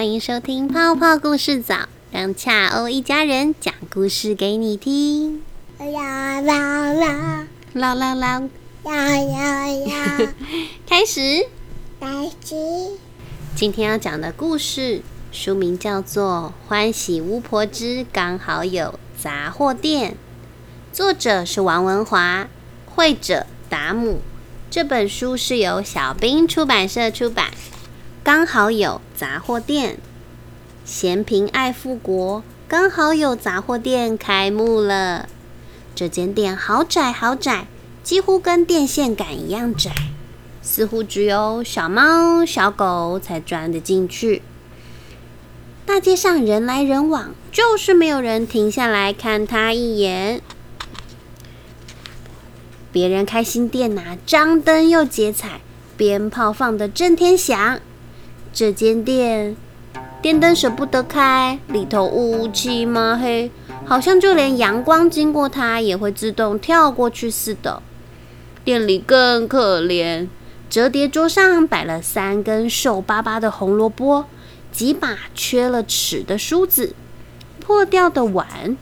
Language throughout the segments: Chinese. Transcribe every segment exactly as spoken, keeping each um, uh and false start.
欢迎收听泡泡故事早，让恰欧一家人讲故事给你听。啦啦啦啦啦啦呀呀呀！开始，开始。今天要讲的故事书名叫做《欢喜巫婆之刚好有杂货店》，作者是王文华，绘者达姆。这本书是由小兵出版社出版。刚好有杂货店，咸平爱富国刚好有杂货店开幕了。这间店好窄好窄，几乎跟电线杆一样窄，似乎只有小猫小狗才钻得进去。大街上人来人往，就是没有人停下来看他一眼。别人开新店啊，张灯又结彩，鞭炮放得震天响。这间店电灯舍不得开，里头乌漆嘛黑，好像就连阳光经过它也会自动跳过去似的。店里更可怜，折叠桌上摆了三根瘦巴巴的红萝卜，几把缺了齿的梳子，破掉的碗，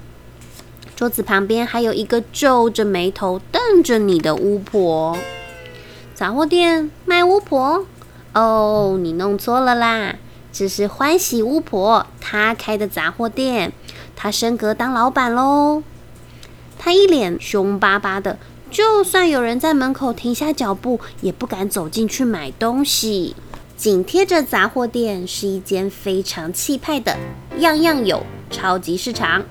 桌子旁边还有一个皱着眉头瞪着你的巫婆。杂货店卖巫婆？哦，你弄错了啦，这是欢喜巫婆她开的杂货店，她升格当老板咯。她一脸凶巴巴的，就算有人在门口停下脚步，也不敢走进去买东西。紧贴着杂货店是一间非常气派的样样有超级市场，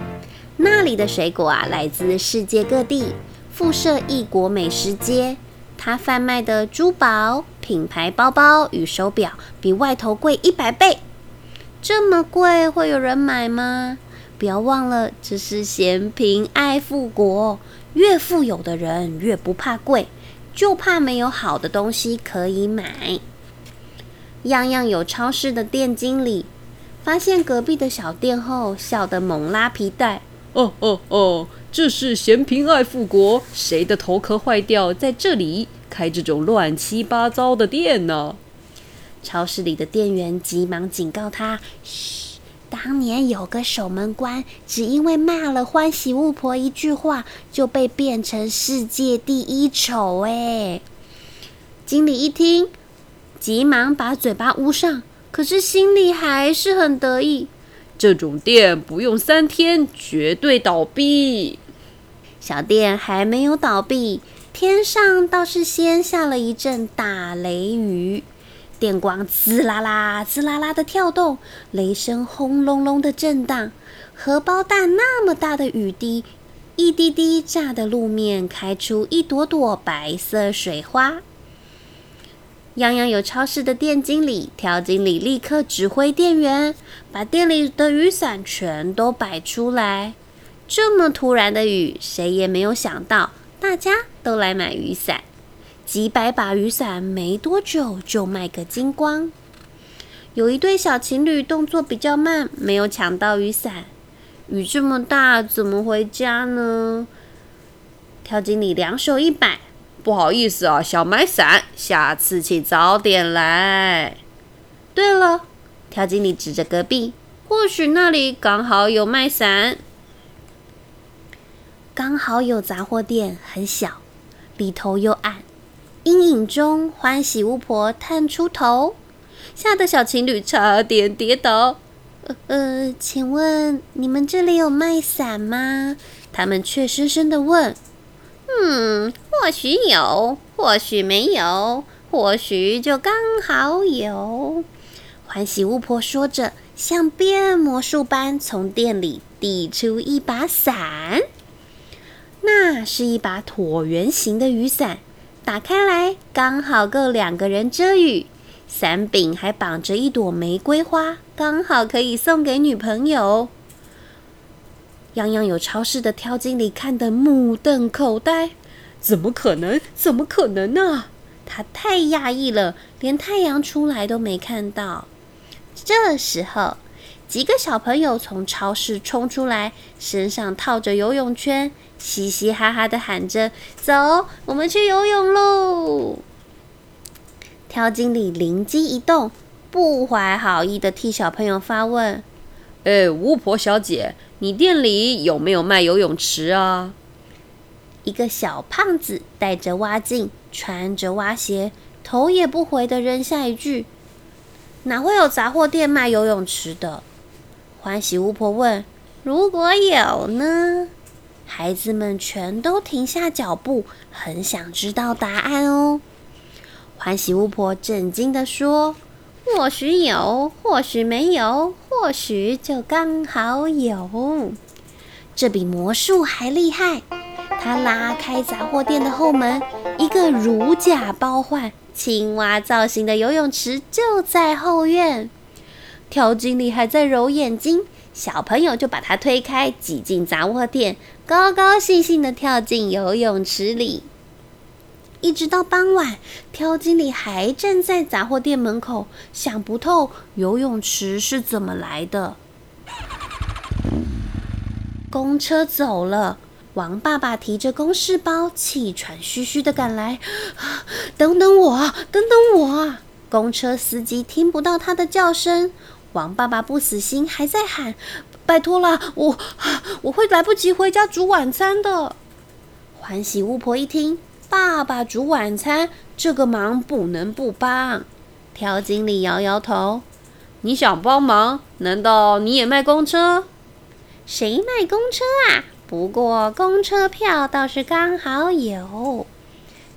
那里的水果啊来自世界各地，附设异国美食街。他贩卖的珠宝、品牌包包与手表比外头贵一百倍，这么贵会有人买吗？不要忘了，这是咸平爱富国，越富有的人越不怕贵，就怕没有好的东西可以买。样样有超市的店经理发现隔壁的小店后，笑得猛拉皮带。哦哦哦，这是咸平爱富国，谁的头壳坏掉，在这里开这种乱七八糟的店呢、啊？超市里的店员急忙警告他：“嘘，当年有个守门官，只因为骂了欢喜巫婆一句话，就被变成世界第一丑。”哎，经理一听，急忙把嘴巴捂上，可是心里还是很得意。这种店不用三天，绝对倒闭。小店还没有倒闭，天上倒是先下了一阵大雷雨，电光滋啦啦、滋啦啦的跳动，雷声轰隆隆的震荡，荷包蛋那么大的雨滴，一滴滴炸的路面开出一朵朵白色水花。样样有超市的店经理调经理立刻指挥店员把店里的雨伞全都摆出来。这么突然的雨，谁也没有想到，大家都来买雨伞。几百把雨伞没多久就卖个精光。有一对小情侣动作比较慢，没有抢到雨伞。雨这么大，怎么回家呢？调经理两手一摆。不好意思啊，想买伞，下次请早点来。对了，调经理指着隔壁，或许那里刚好有卖伞。刚好有杂货店很小，里头又暗，阴影中欢喜巫婆探出头，吓得小情侣差点跌倒。呃呃，请问你们这里有卖伞吗？他们怯生生地问。嗯，或许有，或许没有，或许就刚好有。欢喜巫婆说着，像变魔术般从店里递出一把伞。那是一把椭圆形的雨伞，打开来刚好够两个人遮雨，伞柄还绑着一朵玫瑰花，刚好可以送给女朋友。样样有超市的挑经理看得目瞪口呆，怎么可能？怎么可能呢？他太讶异了，连太阳出来都没看到。这时候，几个小朋友从超市冲出来，身上套着游泳圈，嘻嘻哈哈的喊着：“走，我们去游泳喽！”挑经理灵机一动，不怀好意地替小朋友发问：“哎，巫婆小姐，你店里有没有卖游泳池啊？”一个小胖子戴着蛙镜，穿着蛙鞋，头也不回地扔下一句：“哪会有杂货店卖游泳池的？”欢喜巫婆问：“如果有呢？”孩子们全都停下脚步，很想知道答案哦。欢喜巫婆震惊地说：“或许有，或许没有，或许就刚好有。”这比魔术还厉害。她拉开杂货店的后门，一个如假包换、青蛙造型的游泳池就在后院。条经理还在揉眼睛，小朋友就把它推开，挤进杂货店，高高兴兴地跳进游泳池里。一直到傍晚，挑经理还站在杂货店门口，想不透游泳池是怎么来的。公车走了，王爸爸提着公事包，气喘吁吁地赶来。啊，等等我，等等我！公车司机听不到他的叫声，王爸爸不死心，还在喊：“拜托啦，我我会来不及回家煮晚餐的。”欢喜巫婆一听，爸爸煮晚餐，这个忙不能不帮。条经理摇摇头：“你想帮忙？难道你也卖公车？”“谁卖公车啊？不过公车票倒是刚好有。”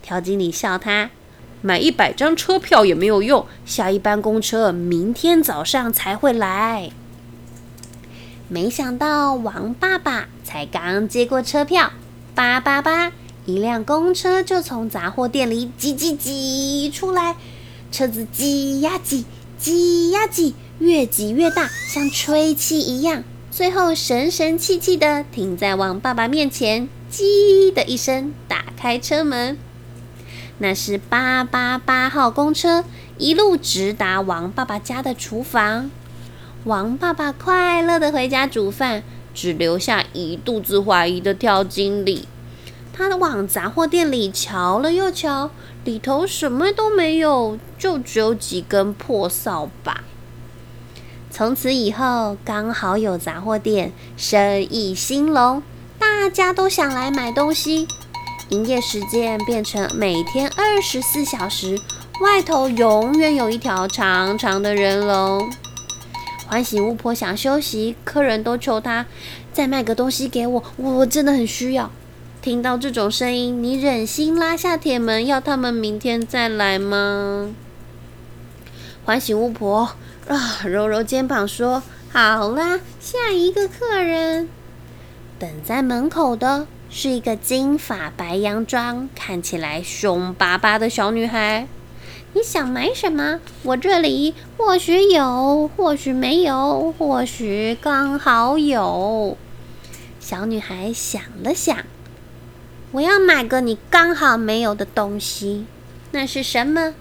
条经理笑他：“买一百张车票也没有用，下一班公车明天早上才会来。”没想到王爸爸才刚接过车票，叭叭叭，一辆公车就从杂货店里挤挤挤出来，车子挤呀挤，挤呀挤，越挤越大，像吹气一样，最后神神气气的停在王爸爸面前，叽的一声打开车门。那是八八八号公车，一路直达王爸爸家的厨房。王爸爸快乐的回家煮饭，只留下一肚子怀疑的挑经理。他往杂货店里瞧了又瞧，里头什么都没有，就只有几根破扫把。从此以后，刚好有杂货店，生意兴隆，大家都想来买东西。营业时间变成每天二十四小时，外头永远有一条长长的人龙。欢喜巫婆想休息，客人都求她：“再卖个东西给我，我我真的很需要。”听到这种声音，你忍心拉下铁门，要他们明天再来吗？欢喜巫婆啊，揉揉肩膀说：“好啦，下一个客人。”等在门口的是一个金发白洋装、看起来凶巴巴的小女孩。“你想买什么？我这里或许有，或许没有，或许刚好有。”小女孩想了想：“我要买个你刚好没有的东西。”“那是什么？”“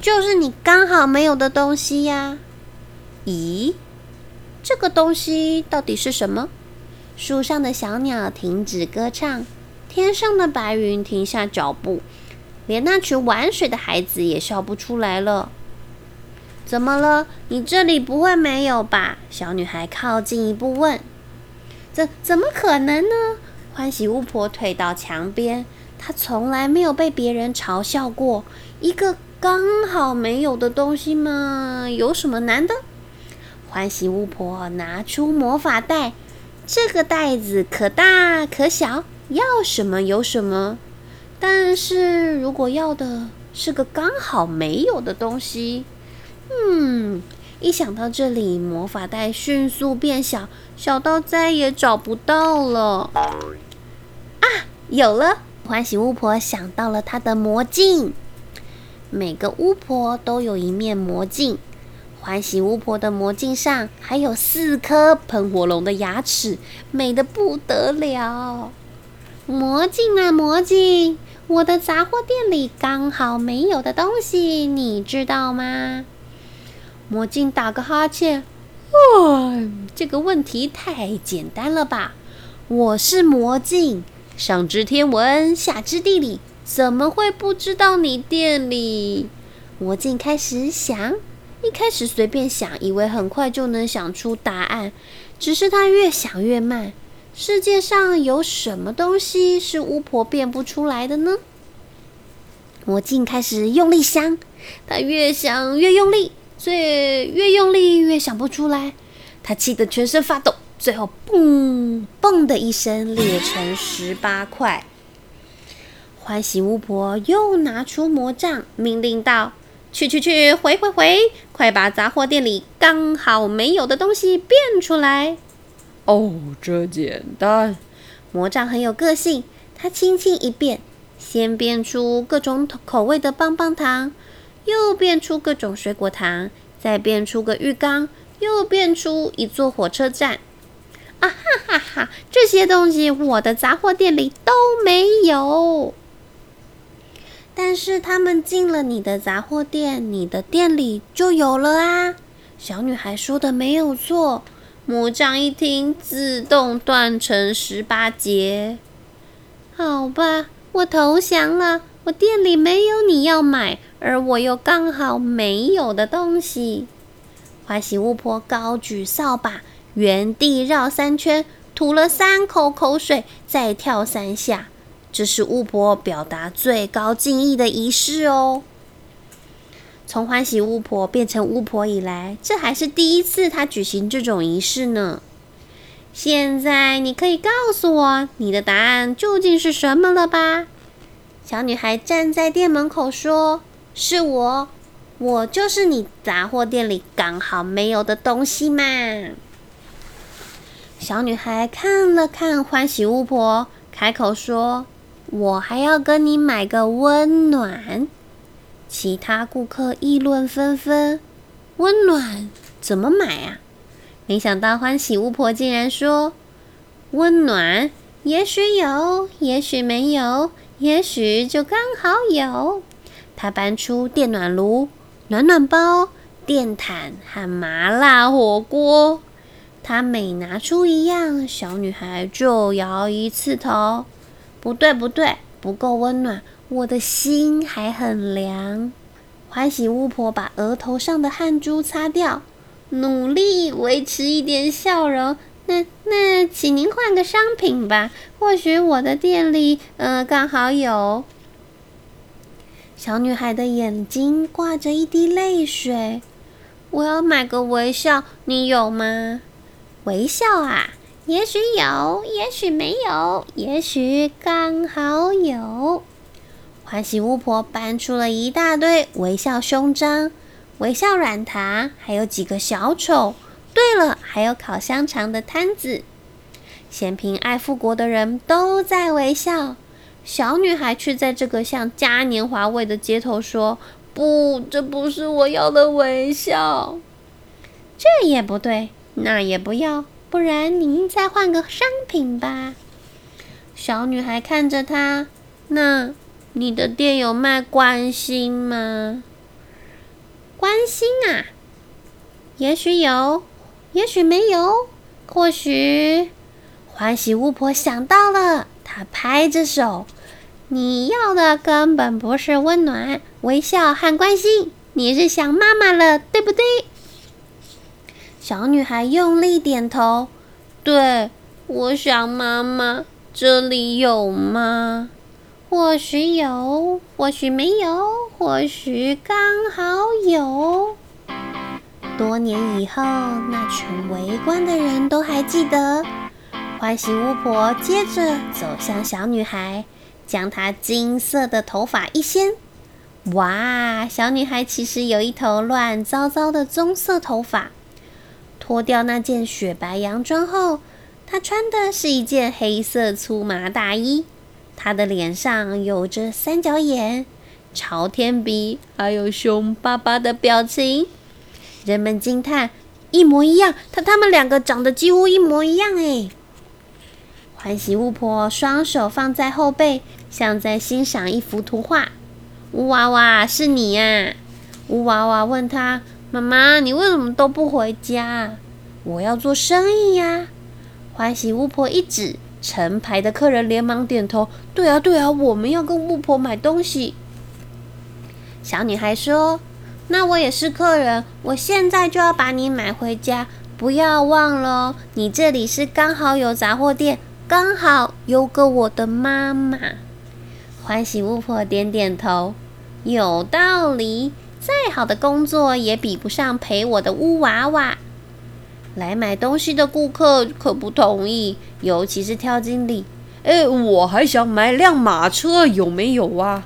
就是你刚好没有的东西呀。”“咦，这个东西到底是什么？”树上的小鸟停止歌唱，天上的白云停下脚步，连那群玩水的孩子也笑不出来了。“怎么了？你这里不会没有吧？”小女孩靠近一步问。“怎怎么可能呢？”欢喜巫婆退到墙边，她从来没有被别人嘲笑过。一个刚好没有的东西嘛，有什么难的？欢喜巫婆拿出魔法袋，这个袋子可大可小，要什么有什么。但是如果要的是个刚好没有的东西，嗯，一想到这里，魔法袋迅速变小，小到再也找不到了。啊，有了！欢喜巫婆想到了她的魔镜。每个巫婆都有一面魔镜。欢喜巫婆的魔镜上还有四颗喷火龙的牙齿，美得不得了。“魔镜啊魔镜，我的杂货店里刚好没有的东西，你知道吗？”魔镜打个哈欠：“哦，这个问题太简单了吧！我是魔镜，上知天文，下知地理，怎么会不知道你店里？”魔镜开始想。一开始随便想，以为很快就能想出答案，只是他越想越慢。世界上有什么东西是巫婆变不出来的呢？魔镜开始用力想，他越想越用力，所以越用力越想不出来。他气得全身发抖，最后嘣嘣的一声裂成十八块。欢喜巫婆又拿出魔杖，命令道：“去去去，回回回，快把杂货店里刚好没有的东西变出来。”哦，这简单。魔杖很有个性，它轻轻一变，先变出各种口味的棒棒糖，又变出各种水果糖，再变出个浴缸，又变出一座火车站。啊哈哈哈！这些东西我的杂货店里都没有。但是他们进了你的杂货店，你的店里就有了啊！小女孩说的没有错。魔杖一听，自动断成十八节。好吧，我投降了。我店里没有你要买，而我又刚好没有的东西。欢喜巫婆高举扫把，原地绕三圈，吐了三口口水，再跳三下。这是巫婆表达最高敬意的仪式哦。从欢喜巫婆变成巫婆以来，这还是第一次她举行这种仪式呢。现在你可以告诉我你的答案究竟是什么了吧？小女孩站在店门口说：“是我，我就是你杂货店里刚好没有的东西嘛。”小女孩看了看欢喜巫婆，开口说：“我还要跟你买个温暖。”其他顾客议论纷纷：“温暖怎么买啊？”没想到欢喜巫婆竟然说：“温暖也许有，也许没有，也许就刚好有。”她搬出电暖炉、暖暖包、电毯和麻辣火锅。她每拿出一样，小女孩就摇一次头：“不对，不对，不够温暖。”我的心还很凉。欢喜巫婆把额头上的汗珠擦掉，努力维持一点笑容。那那，请您换个商品吧，或许我的店里，呃，刚好有。小女孩的眼睛挂着一滴泪水。我要买个微笑，你有吗？微笑啊，也许有，也许没有，也许刚好有。欢喜巫婆搬出了一大堆微笑胸章、微笑软糖，还有几个小丑。对了，还有烤香肠的摊子。嫌贫爱富国的人都在微笑，小女孩却在这个像嘉年华味的街头说：“不，这不是我要的微笑。”这也不对，那也不要，不然您再换个商品吧。小女孩看着她，那你的店有卖关心吗？关心啊，也许有，也许没有，或许……欢喜巫婆想到了，她拍着手：“你要的根本不是温暖、微笑和关心，你是想妈妈了，对不对？”小女孩用力点头：“对，我想妈妈，这里有吗？”或许有，或许没有，或许刚好有。多年以后，那群围观的人都还记得。欢喜巫婆接着走向小女孩，将她金色的头发一掀。哇，小女孩其实有一头乱糟糟的棕色头发。脱掉那件雪白洋装后，她穿的是一件黑色粗麻大衣。他的脸上有着三角眼、朝天鼻，还有凶巴巴的表情。人们惊叹：“一模一样，他他们两个长得几乎一模一样哎！”欢喜巫婆双手放在后背，像在欣赏一幅图画。乌娃娃，是你呀！乌娃娃问他：“妈妈，你为什么都不回家？”“我要做生意呀！”欢喜巫婆一指。成排的客人连忙点头：“对啊，对啊，我们要跟巫婆买东西。”小女孩说：“那我也是客人，我现在就要把你买回家，不要忘了哦，你这里是刚好有杂货店，刚好有个我的妈妈。欢喜巫婆点点头，有道理，再好的工作也比不上陪我的巫娃娃。来买东西的顾客可不同意，尤其是挑经理。哎，我还想买辆马车，有没有啊？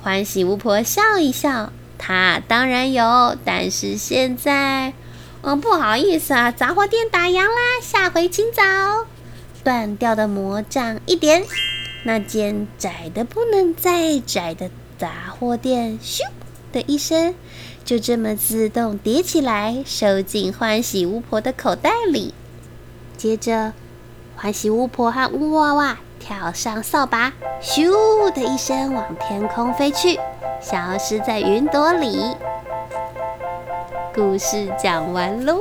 欢喜巫婆笑一笑，她当然有，但是现在……嗯、哦，不好意思啊，杂货店打烊啦，下回请早。断掉的魔杖一点，那间窄的不能再窄的杂货店，咻的一声，就这么自动叠起来，收进欢喜巫婆的口袋里。接着，欢喜巫婆和巫娃娃跳上扫把，咻的一声往天空飞去，消失在云朵里。故事讲完喽。